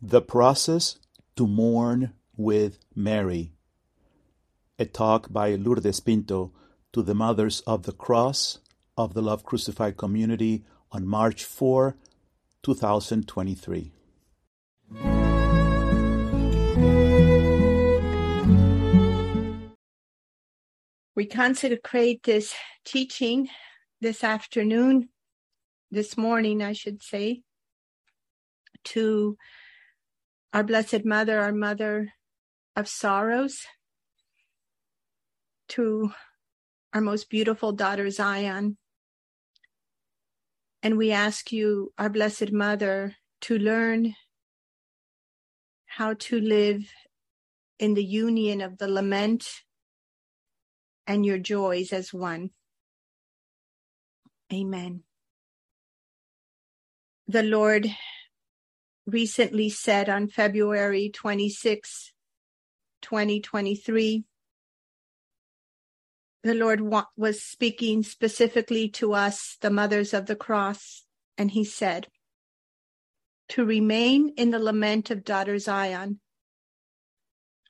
The Process to Mourn with Mary, a talk by Lourdes Pinto to the Mothers of the Cross of the Love Crucified Community on March 4, 2023. We consecrate this teaching this afternoon, this morning, I should say, to our Blessed Mother, our Mother of Sorrows, to our most beautiful daughter, Zion. And we ask you, our Blessed Mother, to learn how to live in the union of the lament and your joys as one. Amen. The Lord recently said on February 26, 2023, the Lord was speaking specifically to us, the Mothers of the Cross, and he said, to remain in the lament of daughter Zion,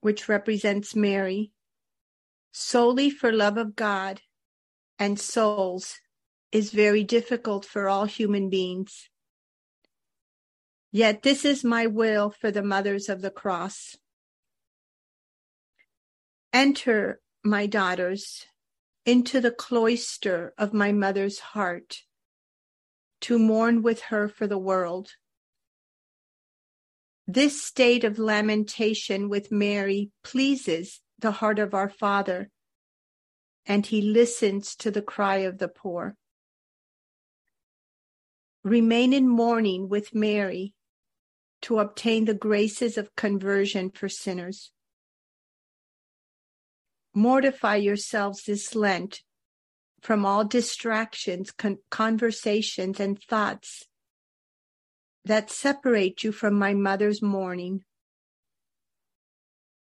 which represents Mary, solely for love of God and souls is very difficult for all human beings. Yet this is my will for the Mothers of the Cross. Enter, my daughters, into the cloister of my mother's heart, to mourn with her for the world. This state of lamentation with Mary pleases the heart of our Father, and he listens to the cry of the poor. Remain in mourning with Mary to obtain the graces of conversion for sinners. Mortify yourselves this Lent from all distractions, conversations, and thoughts that separate you from my mother's mourning.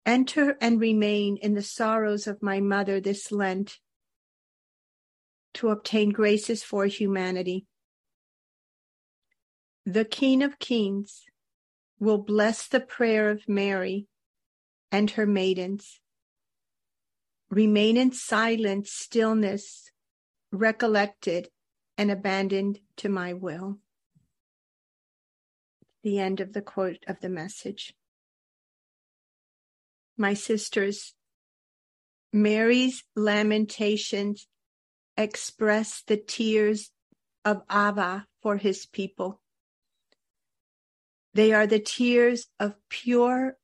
Enter and remain in the sorrows of my mother this Lent to obtain graces for humanity. The King of Kings will bless the prayer of Mary and her maidens. Remain in silence, stillness, recollected and abandoned to my will. The end of the quote of the message. My sisters, Mary's lamentations express the tears of Abba for his people. They are the tears of pure,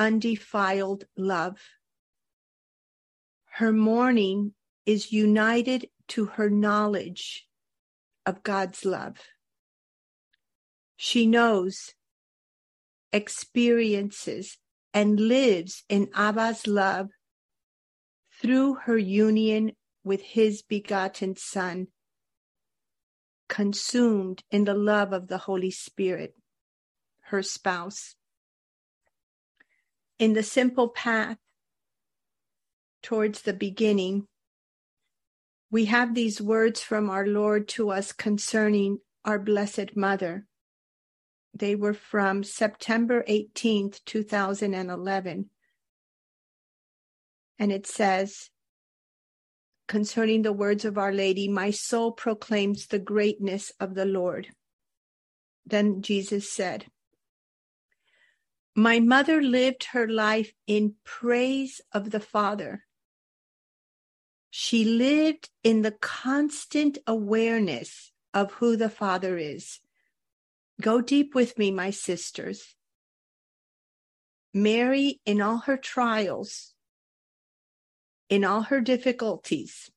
undefiled love. Her mourning is united to her knowledge of God's love. She knows, experiences, and lives in Abba's love through her union with his begotten Son, consumed in the love of the Holy Spirit, her spouse. In the simple path towards the beginning, we have these words from our Lord to us concerning our Blessed Mother. They were from September 18th, 2011. And it says, concerning the words of Our Lady, my soul proclaims the greatness of the Lord. Then Jesus said, my mother lived her life in praise of the Father. She lived in the constant awareness of who the Father is. Go deep with me, my sisters. Mary, in all her trials, in all her difficulties,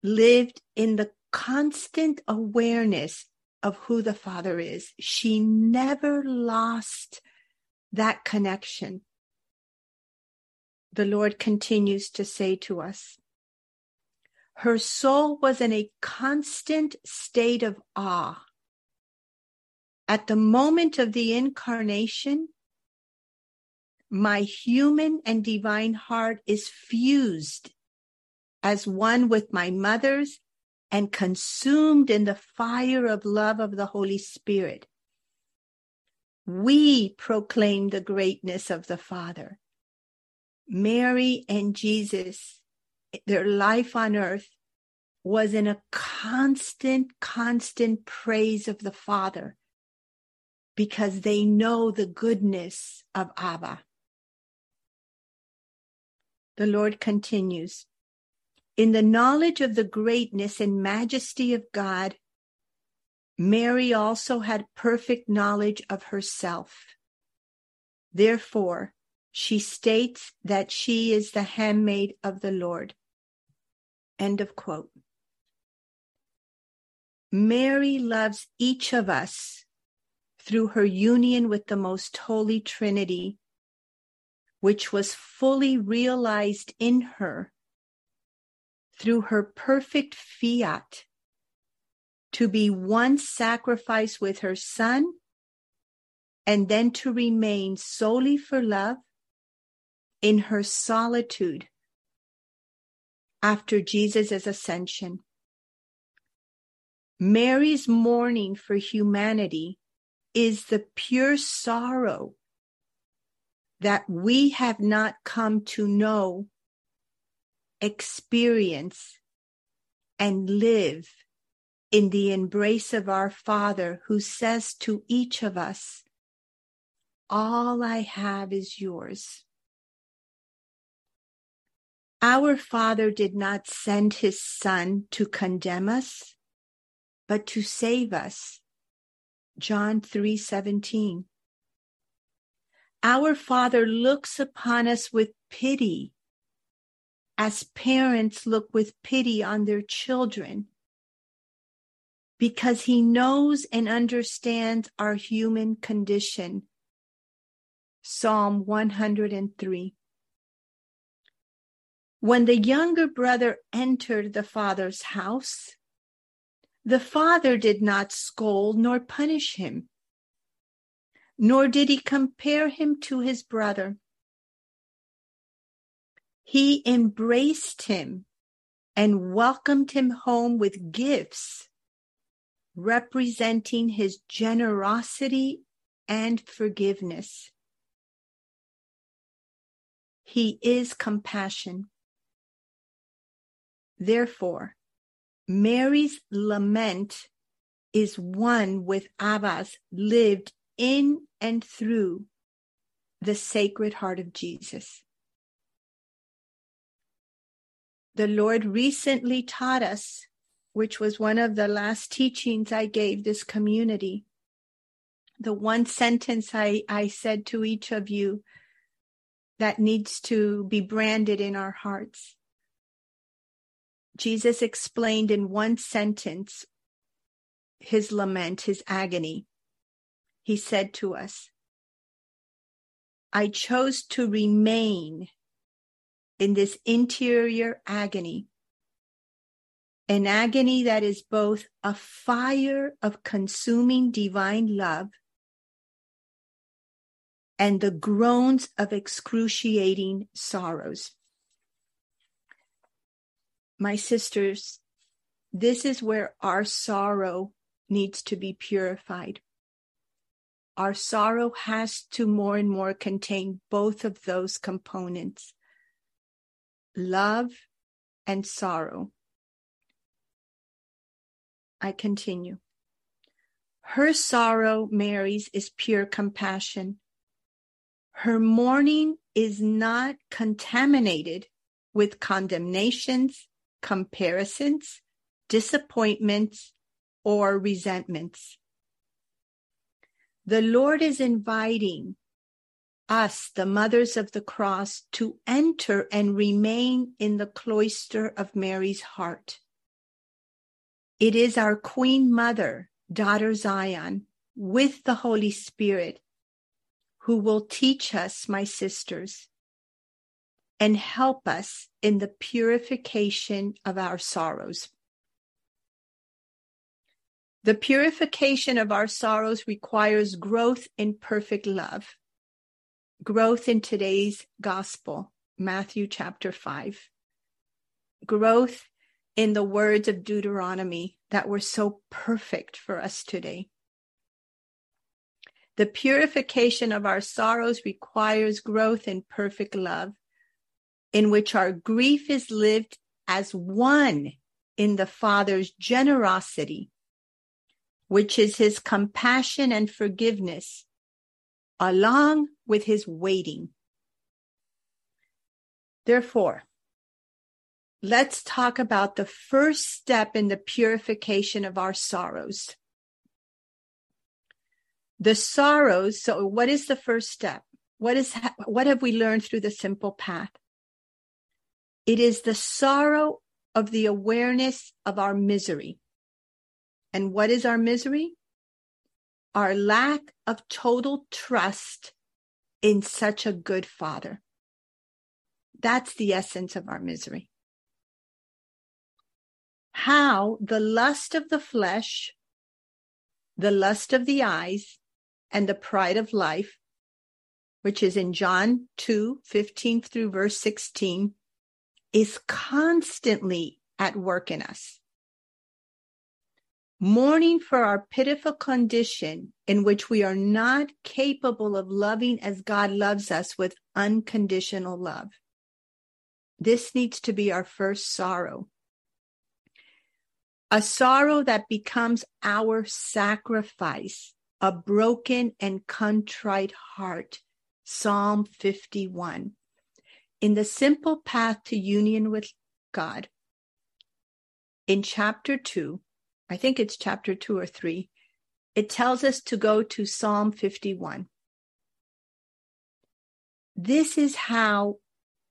lived in the constant awareness of who the Father is. She never lost that connection. The Lord continues to say to us, her soul was in a constant state of awe. At the moment of the incarnation, my human and divine heart is fused as one with my mother's and consumed in the fire of love of the Holy Spirit. We proclaim the greatness of the Father. Mary and Jesus, their life on earth was in a constant praise of the Father because they know the goodness of Abba. The Lord continues, in the knowledge of the greatness and majesty of God, Mary also had perfect knowledge of herself. Therefore, she states that she is the handmaid of the Lord. End of quote. Mary loves each of us through her union with the Most Holy Trinity, which was fully realized in her through her perfect fiat to be one sacrifice with her Son, and then to remain solely for love in her solitude after Jesus' ascension. Mary's mourning for humanity is the pure sorrow that we have not come to know, experience, and live in the embrace of our Father, who says to each of us, all I have is yours. Our Father did not send his Son to condemn us, but to save us. John 3:17. Our Father looks upon us with pity, as parents look with pity on their children, because he knows and understands our human condition. Psalm 103. When the younger brother entered the father's house, the father did not scold nor punish him, nor did he compare him to his brother. He embraced him and welcomed him home with gifts, representing his generosity and forgiveness. He is compassion. Therefore, Mary's lament is one with Abba's lived in and through the Sacred Heart of Jesus. The Lord recently taught us, which was one of the last teachings I gave this community. The one sentence I said to each of you that needs to be branded in our hearts. Jesus explained in one sentence his lament, his agony. He said to us, I chose to remain in this interior agony, an agony that is both a fire of consuming divine love and the groans of excruciating sorrows. My sisters, this is where our sorrow needs to be purified. Our sorrow has to more and more contain both of those components, love and sorrow. I continue. Her sorrow, Mary's, is pure compassion. Her mourning is not contaminated with condemnations, comparisons, disappointments, or resentments. The Lord is inviting us, the mothers of the cross, to enter and remain in the cloister of Mary's heart. It is our Queen Mother, Daughter Zion, with the Holy Spirit, who will teach us, my sisters, and help us in the purification of our sorrows. The purification of our sorrows requires growth in perfect love. Growth in today's gospel, Matthew chapter 5. Growth in the words of Deuteronomy that were so perfect for us today. The purification of our sorrows requires growth in perfect love, in which our grief is lived as one in the Father's generosity, which is his compassion and forgiveness, along with his waiting. Therefore, let's talk about the first step in the purification of our sorrows. The sorrows, so what is the first step? What have we learned through the simple path? It is the sorrow of the awareness of our misery. And what is our misery? Our lack of total trust in such a good Father. That's the essence of our misery. How the lust of the flesh, the lust of the eyes, and the pride of life, which is in John 2:15 through verse 16, is constantly at work in us. Mourning for our pitiful condition in which we are not capable of loving as God loves us with unconditional love. This needs to be our first sorrow. A sorrow that becomes our sacrifice, a broken and contrite heart. Psalm 51. In The Simple Path to Union with God, in chapter 2, I think it's chapter 2 or 3, it tells us to go to Psalm 51. This is how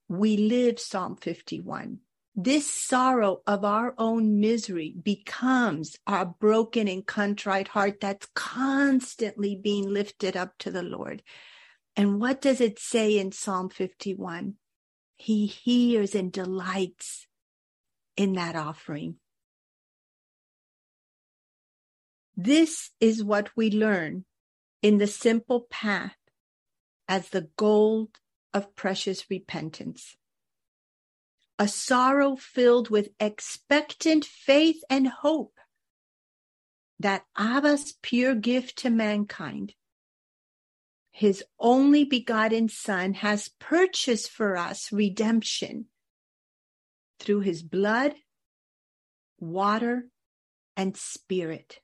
we live Psalm 51. This sorrow of our own misery becomes our broken and contrite heart that's constantly being lifted up to the Lord. And what does it say in Psalm 51? He hears and delights in that offering. This is what we learn in the simple path as the gold of precious repentance. A sorrow filled with expectant faith and hope that Abba's pure gift to mankind, his only begotten Son, has purchased for us redemption through his blood, water, and spirit.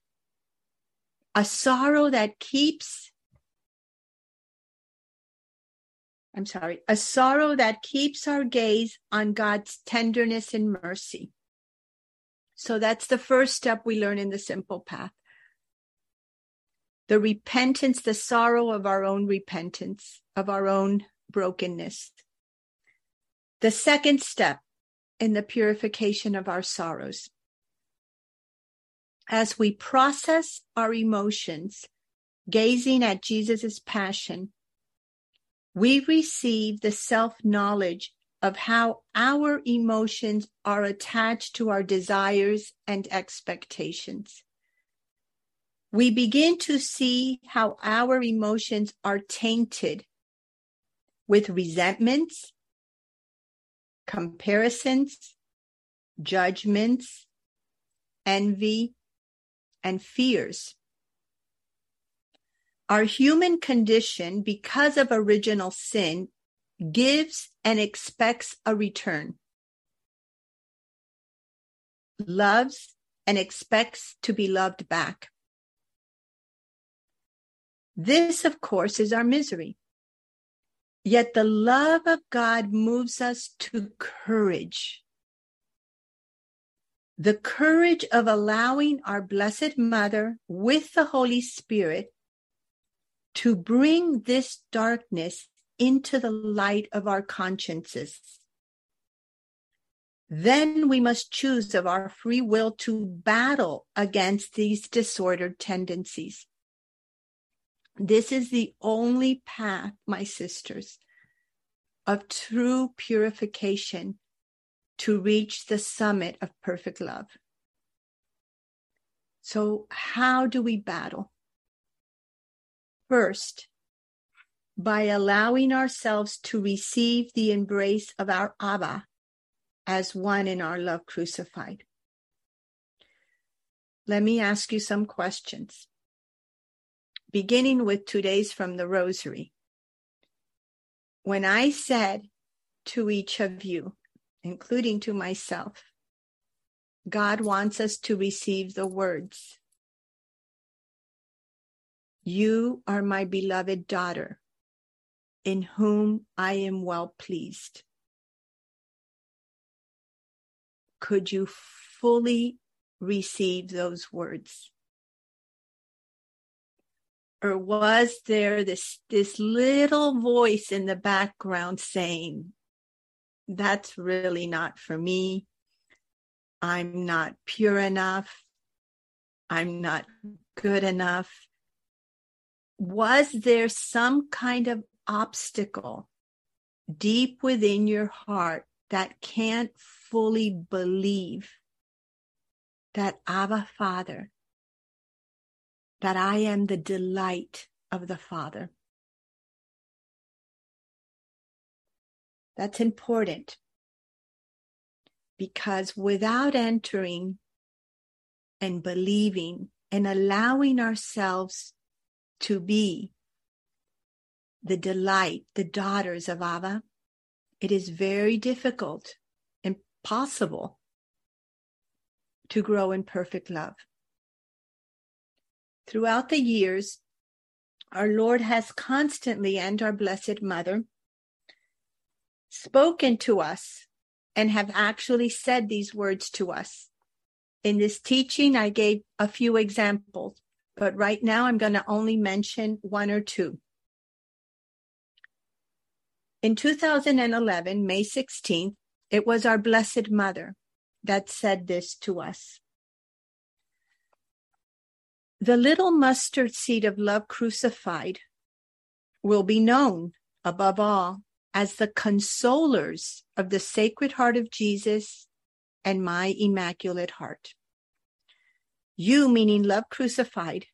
A sorrow that keeps our gaze on God's tenderness and mercy. So that's the first step we learn in the simple path. The repentance, the sorrow of our own repentance, of our own brokenness. The second step in the purification of our sorrows. As we process our emotions, gazing at Jesus' passion, we receive the self-knowledge of how our emotions are attached to our desires and expectations. We begin to see how our emotions are tainted with resentments, comparisons, judgments, envy, and fears. Our human condition, because of original sin, gives and expects a return, loves and expects to be loved back. This, of course, is our misery. Yet the love of God moves us to courage. The courage of allowing our Blessed Mother with the Holy Spirit to bring this darkness into the light of our consciences. Then we must choose of our free will to battle against these disordered tendencies. This is the only path, my sisters, of true purification to reach the summit of perfect love. So how do we battle? First, by allowing ourselves to receive the embrace of our Abba as one in our love crucified. Let me ask you some questions. beginning with today's from the Rosary. When I said to each of you, including to myself, God wants us to receive the words, "You are my beloved daughter, in whom I am well pleased." Could you fully receive those words? Or was there this little voice in the background saying, "That's really not for me. I'm not pure enough. I'm not good enough"? Was there some kind of obstacle deep within your heart that can't fully believe that Abba Father, that I am the delight of the Father? That's important, because without entering and believing and allowing ourselves to be the delight, the daughters of Abba, it is very difficult and impossible to grow in perfect love. Throughout the years, our Lord has constantly, and our Blessed Mother, spoken to us and have actually said these words to us. In this teaching, I gave a few examples, but right now I'm going to only mention one or two. In 2011, May 16th, it was our Blessed Mother that said this to us. "The little mustard seed of love crucified will be known, above all, as the consolers of the Sacred Heart of Jesus and my Immaculate Heart. You," meaning love crucified,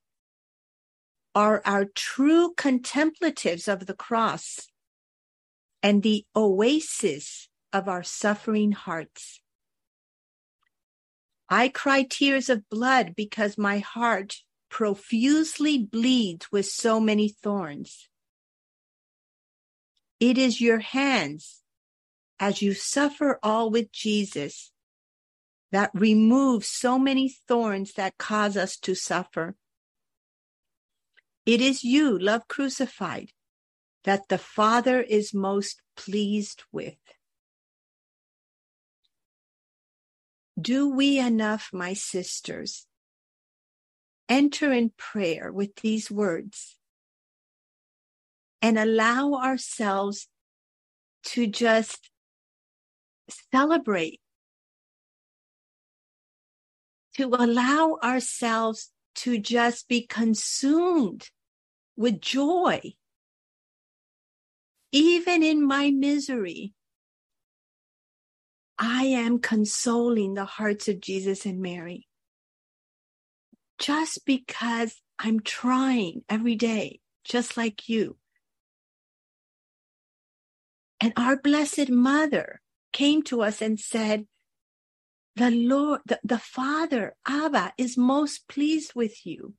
"are our true contemplatives of the cross and the oasis of our suffering hearts. I cry tears of blood because my heart profusely bleeds with so many thorns. It is your hands, as you suffer all with Jesus, that remove so many thorns that cause us to suffer. It is you, love crucified, that the Father is most pleased with." Do we enough, my sisters, enter in prayer with these words and allow ourselves to just celebrate, to allow ourselves to just be consumed with joy, even in my misery? I am consoling the hearts of Jesus and Mary, just because I'm trying every day, just like you. And our Blessed Mother came to us and said, "The Lord, the Father, Abba, is most pleased with you."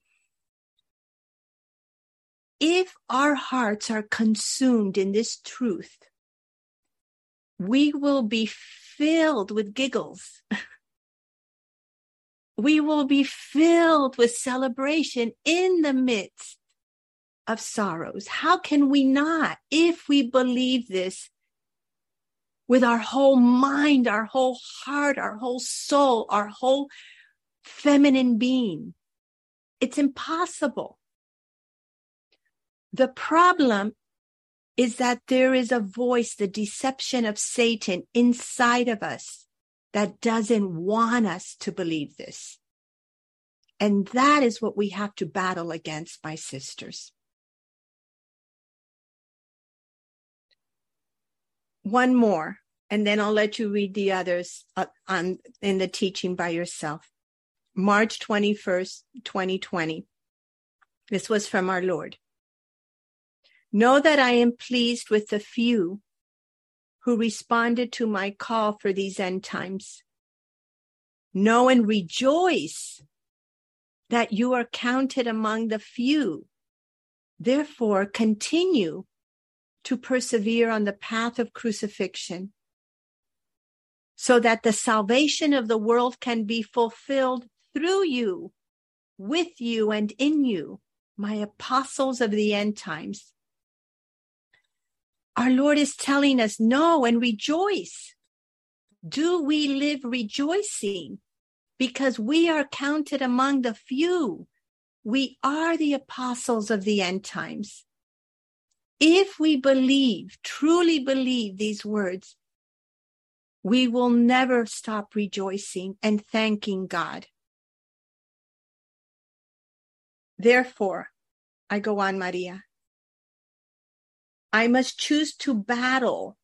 If our hearts are consumed in this truth, we will be filled with giggles. We will be filled with celebration in the midst of sorrows. How can we not, if we believe this with our whole mind, our whole heart, our whole soul, our whole feminine being? It's impossible. The problem is that there is a voice, the deception of Satan inside of us, that doesn't want us to believe this. And that is what we have to battle against, my sisters. One more, and then I'll let you read the others in the teaching by yourself. March 21st, 2020. This was from our Lord. "Know that I am pleased with the few who responded to my call for these end times. Know and rejoice that you are counted among the few Therefore, continue to persevere on the path of crucifixion so that the salvation of the world can be fulfilled through you, with you, and in you, my apostles of the end times. Our Lord is telling us, no, and rejoice. Do we live rejoicing? Because we are counted among the few. We are the apostles of the end times. If we believe, truly believe these words, we will never stop rejoicing and thanking God. Therefore, I go on, Maria, I must choose to battle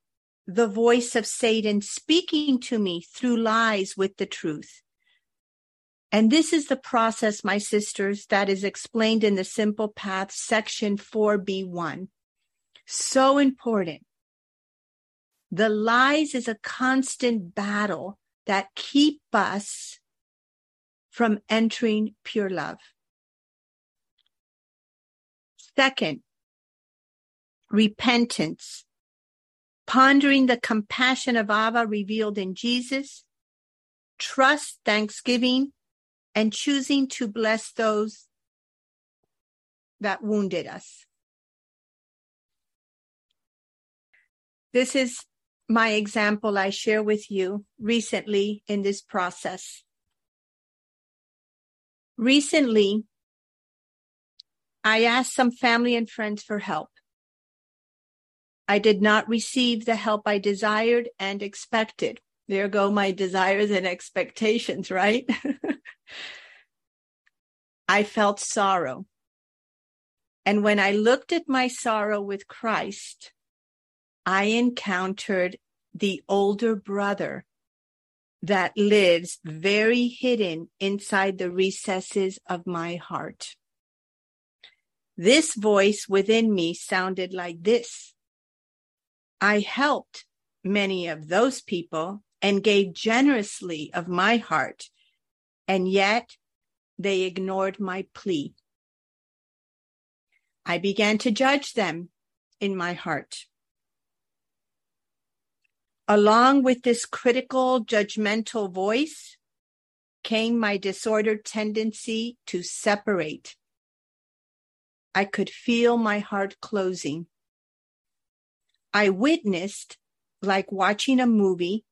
the voice of Satan speaking to me through lies with the truth. And this is the process, my sisters, that is explained in the Simple Path, section 4B1. So important. The lies is a constant battle that keep us from entering pure love. Second, repentance. Pondering the compassion of Abba revealed in Jesus, trust, thanksgiving, and choosing to bless those that wounded us. This is my example I share with you recently in this process. Recently, I asked some family and friends for help. I did not receive the help I desired and expected. There go my desires and expectations, right? I felt sorrow. And when I looked at my sorrow with Christ, I encountered the older brother that lives very hidden inside the recesses of my heart. This voice within me sounded like this. I helped many of those people and gave generously of my heart, and yet they ignored my plea. I began to judge them in my heart. Along with this critical, judgmental voice came my disordered tendency to separate. I could feel my heart closing. I witnessed, like watching a movie,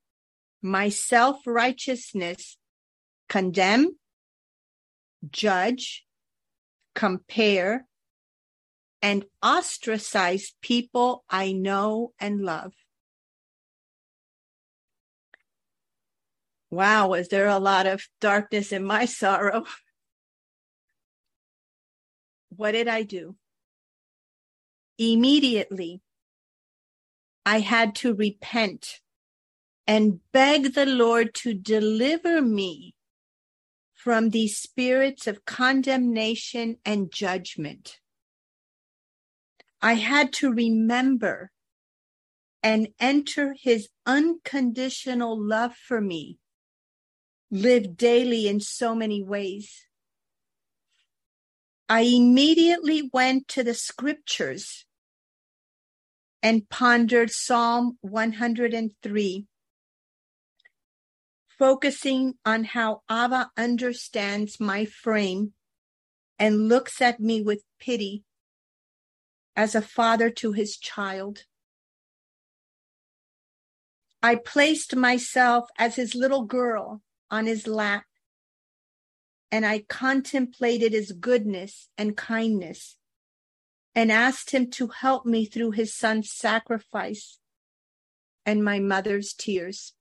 my self-righteousness condemn, judge, compare, and ostracize people I know and love. Wow, was there a lot of darkness in my sorrow? What did I do? Immediately, I had to repent and beg the Lord to deliver me from these spirits of condemnation and judgment. I had to remember and enter his unconditional love for me, live daily in so many ways. I immediately went to the scriptures and pondered Psalm 103, focusing on how Abba understands my frame and looks at me with pity as a father to his child. I placed myself as his little girl on his lap, and I contemplated his goodness and kindness, and asked him to help me through his son's sacrifice and my mother's tears.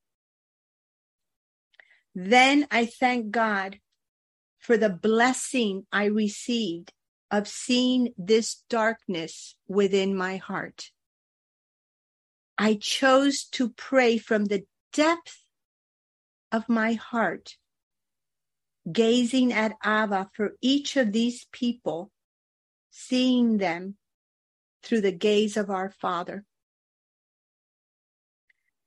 Then I thank God for the blessing I received of seeing this darkness within my heart. I chose to pray from the depth of my heart, gazing at Abba for each of these people, seeing them through the gaze of our Father,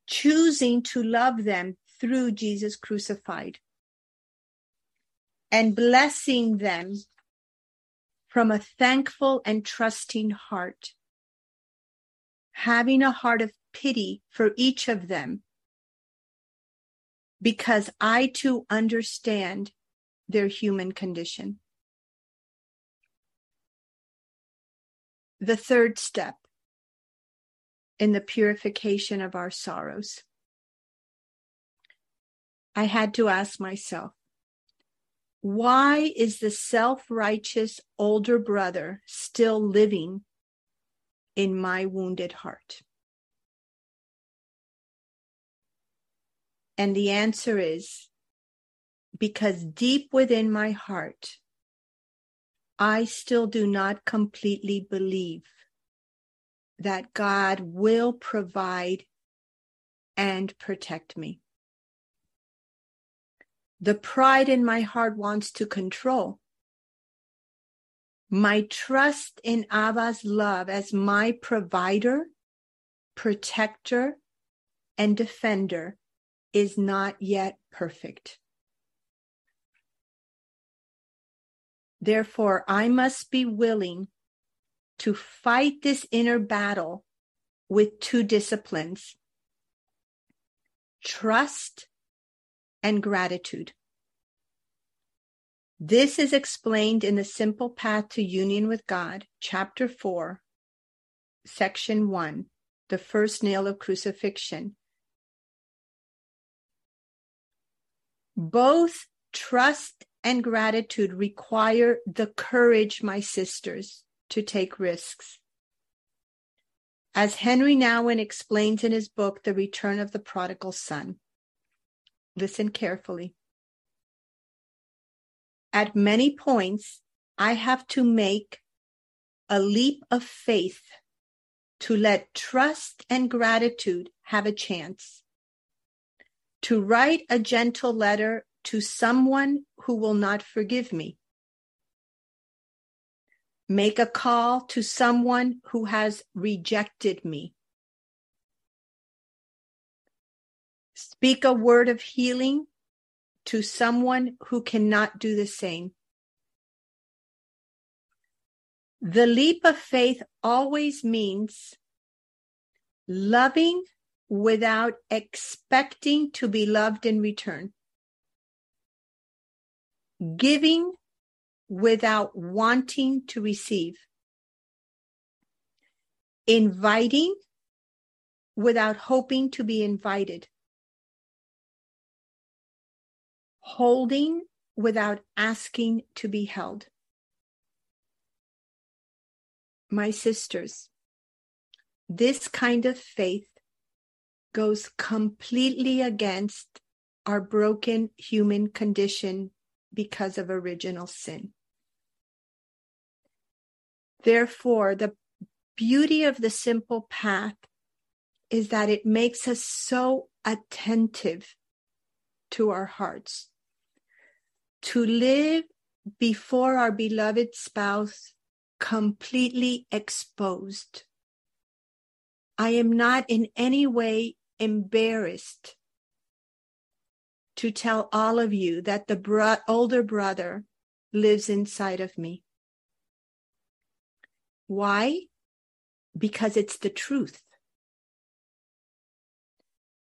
choosing to love them through Jesus crucified, and blessing them from a thankful and trusting heart, having a heart of pity for each of them, because I too understand their human condition. The third step in the purification of our sorrows. I had to ask myself, why is the self-righteous older brother still living in my wounded heart? And the answer is, because deep within my heart, I still do not completely believe that God will provide and protect me. The pride in my heart wants to control. My trust in Abba's love as my provider, protector, and defender is not yet perfect. Therefore, I must be willing to fight this inner battle with two disciplines: trust and gratitude. This is explained in The Simple Path to Union with God, Chapter 4, Section 1, The First Nail of Crucifixion. Both trust and gratitude require the courage, my sisters, to take risks. As Henry Nouwen explains in his book, The Return of the Prodigal Son, listen carefully. At many points, I have to make a leap of faith to let trust and gratitude have a chance, to write a gentle letter to someone who will not forgive me, make a call to someone who has rejected me, speak a word of healing to someone who cannot do the same. The leap of faith always means loving without expecting to be loved in return, giving without wanting to receive, inviting without hoping to be invited, holding without asking to be held. My sisters, this kind of faith goes completely against our broken human condition because of original sin. Therefore, the beauty of the simple path is that it makes us so attentive to our hearts. To live before our beloved spouse completely exposed. I am not in any way embarrassed to tell all of you that the older brother lives inside of me. Why? Because it's the truth.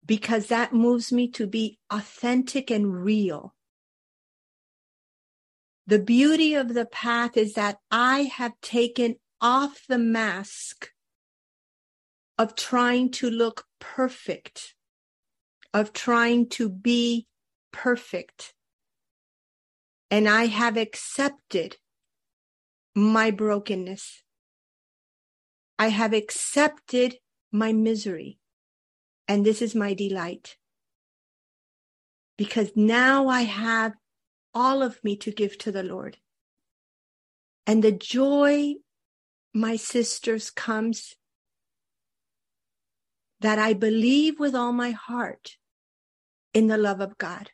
Because that moves me to be authentic and real. The beauty of the path is that I have taken off the mask of trying to look perfect, of trying to be perfect. And I have accepted my brokenness. I have accepted my misery. And this is my delight. Because now I have all of me to give to the Lord. And the joy, my sisters, comes that I believe with all my heart in the love of God.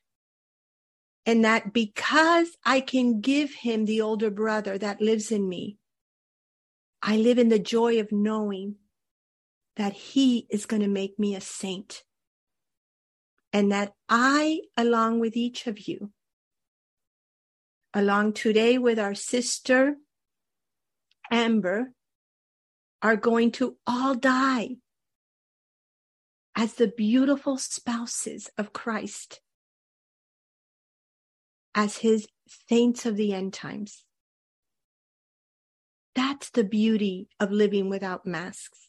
And that because I can give him the older brother that lives in me, I live in the joy of knowing that he is going to make me a saint. And that I, along with each of you, along today with our sister Amber are going to all die as the beautiful spouses of Christ, as his saints of the end times. That's the beauty of living without masks.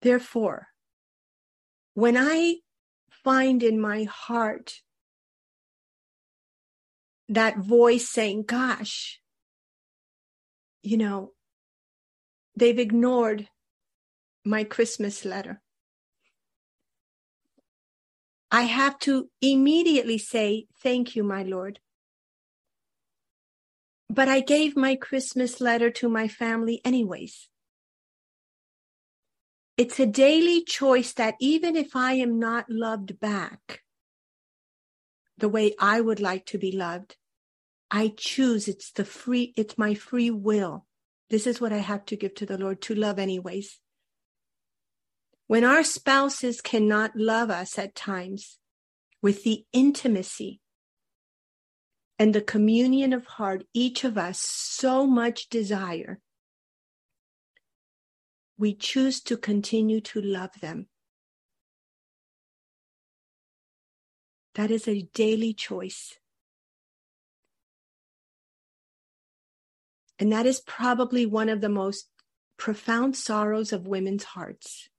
Therefore, when I find in my heart that voice saying, gosh, you know, they've ignored my Christmas letter, I have to immediately say, thank you, my Lord. But I gave my Christmas letter to my family anyways. It's a daily choice that even if I am not loved back the way I would like to be loved, I choose. It's my free will. This is what I have to give to the Lord, to love anyways. When our spouses cannot love us at times with the intimacy and the communion of heart each of us so much desire, we choose to continue to love them. That is a daily choice. And that is probably one of the most profound sorrows of women's hearts,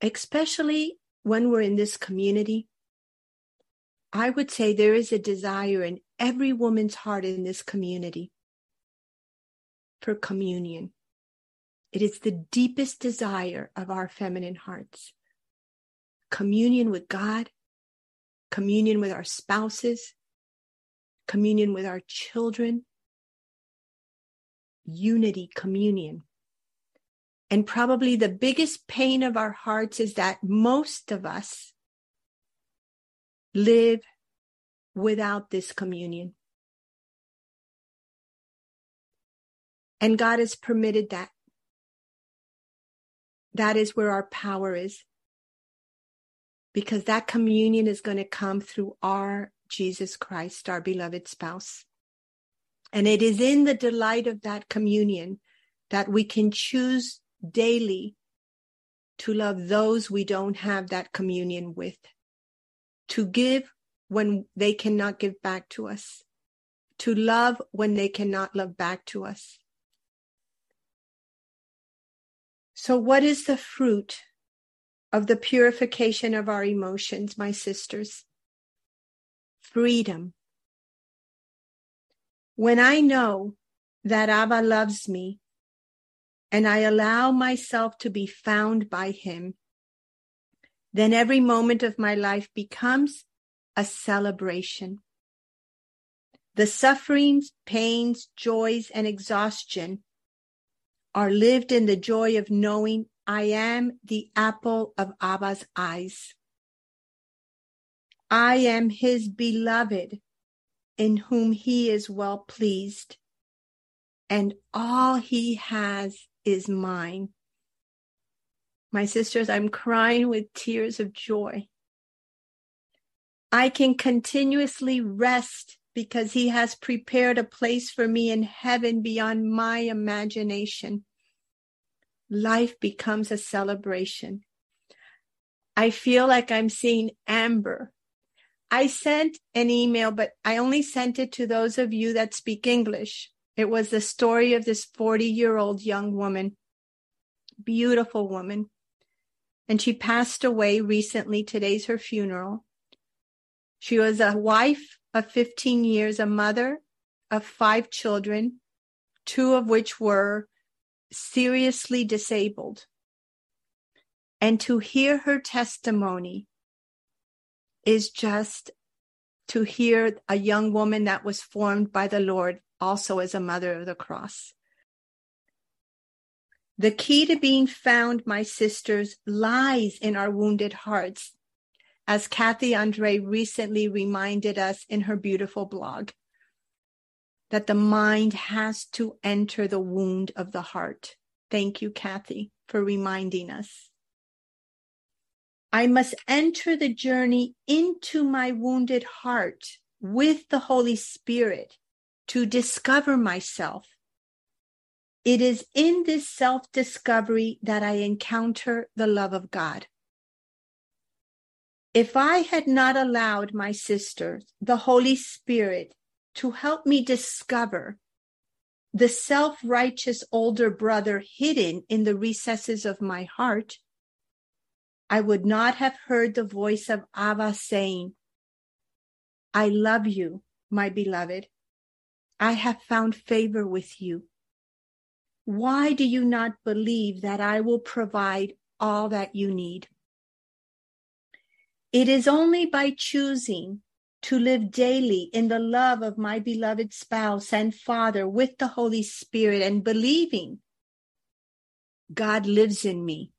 especially when we're in this community. I would say there is a desire in every woman's heart in this community for communion. It is the deepest desire of our feminine hearts. Communion with God, communion with our spouses, communion with our children, unity, communion. And probably the biggest pain of our hearts is that most of us live without this communion. And God has permitted that. That is where our power is, because that communion is going to come through our Jesus Christ, our beloved spouse. And it is in the delight of that communion that we can choose daily to love those we don't have that communion with, to give when they cannot give back to us, to love when they cannot love back to us. So what is the fruit of the purification of our emotions, my sisters? Freedom. When I know that Abba loves me and I allow myself to be found by him, then every moment of my life becomes a celebration. The sufferings, pains, joys, and exhaustion are lived in the joy of knowing I am the apple of Abba's eyes. I am his beloved, in whom he is well pleased, and all he has is mine. My sisters, I'm crying with tears of joy. I can continuously rest because he has prepared a place for me in heaven beyond my imagination. Life becomes a celebration. I feel like I'm seeing Amber. I sent an email, but I only sent it to those of you that speak English. It was the story of this 40-year-old young woman, beautiful woman, and she passed away recently. Today's her funeral. She was a wife of 15 years, a mother of 5 children, 2 of which were seriously disabled. And to hear her testimony is just to hear a young woman that was formed by the Lord also as a mother of the cross. The key to being found, my sisters, lies in our wounded hearts, as Kathy Andre recently reminded us in her beautiful blog, that the mind has to enter the wound of the heart. Thank you, Kathy, for reminding us. I must enter the journey into my wounded heart with the Holy Spirit to discover myself. It is in this self-discovery that I encounter the love of God. If I had not allowed my sister, the Holy Spirit, to help me discover the self-righteous older brother hidden in the recesses of my heart, I would not have heard the voice of Abba saying, I love you, my beloved. I have found favor with you. Why do you not believe that I will provide all that you need? It is only by choosing to live daily in the love of my beloved spouse and father with the Holy Spirit and believing God lives in me.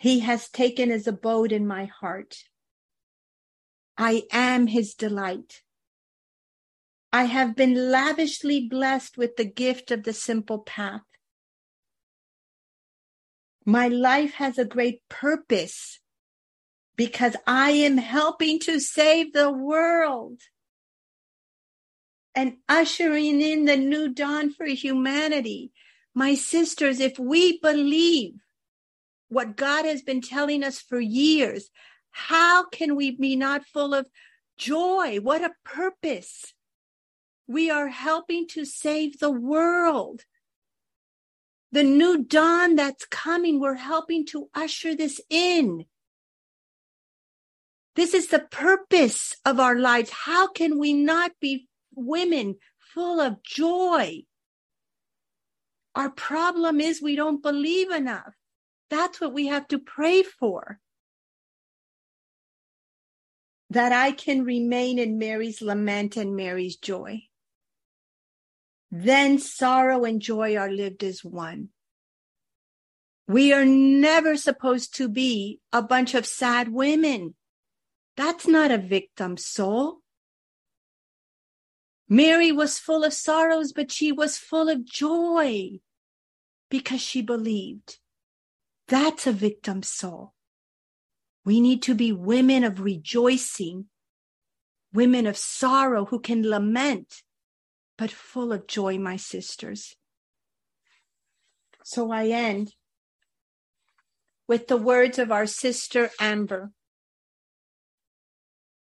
He has taken his abode in my heart. I am his delight. I have been lavishly blessed with the gift of the simple path. My life has a great purpose because I am helping to save the world and ushering in the new dawn for humanity. My sisters, if we believe what God has been telling us for years, how can we be not full of joy? What a purpose. We are helping to save the world. The new dawn that's coming, we're helping to usher this in. This is the purpose of our lives. How can we not be women full of joy? Our problem is we don't believe enough. That's what we have to pray for. That I can remain in Mary's lament and Mary's joy. Then sorrow and joy are lived as one. We are never supposed to be a bunch of sad women. That's not a victim soul. Mary was full of sorrows, but she was full of joy because she believed. That's a victim soul. We need to be women of rejoicing, women of sorrow who can lament, but full of joy, my sisters. So I end with the words of our sister Amber.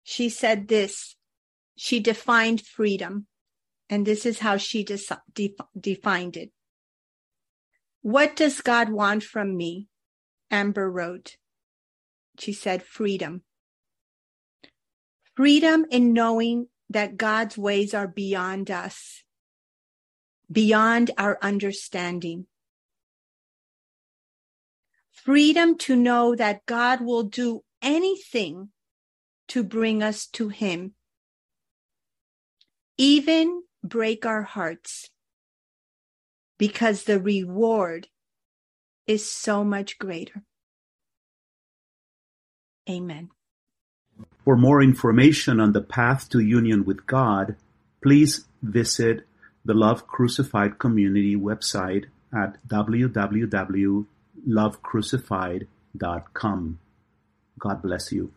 She said this, she defined freedom, and this is how she defined it. What does God want from me? Amber wrote. She said, freedom. Freedom in knowing that God's ways are beyond us, beyond our understanding. Freedom to know that God will do anything to bring us to Him, even break our hearts, because the reward is so much greater. Amen. For more information on the path to union with God, please visit the Love Crucified Community website at www.lovecrucified.com. God bless you.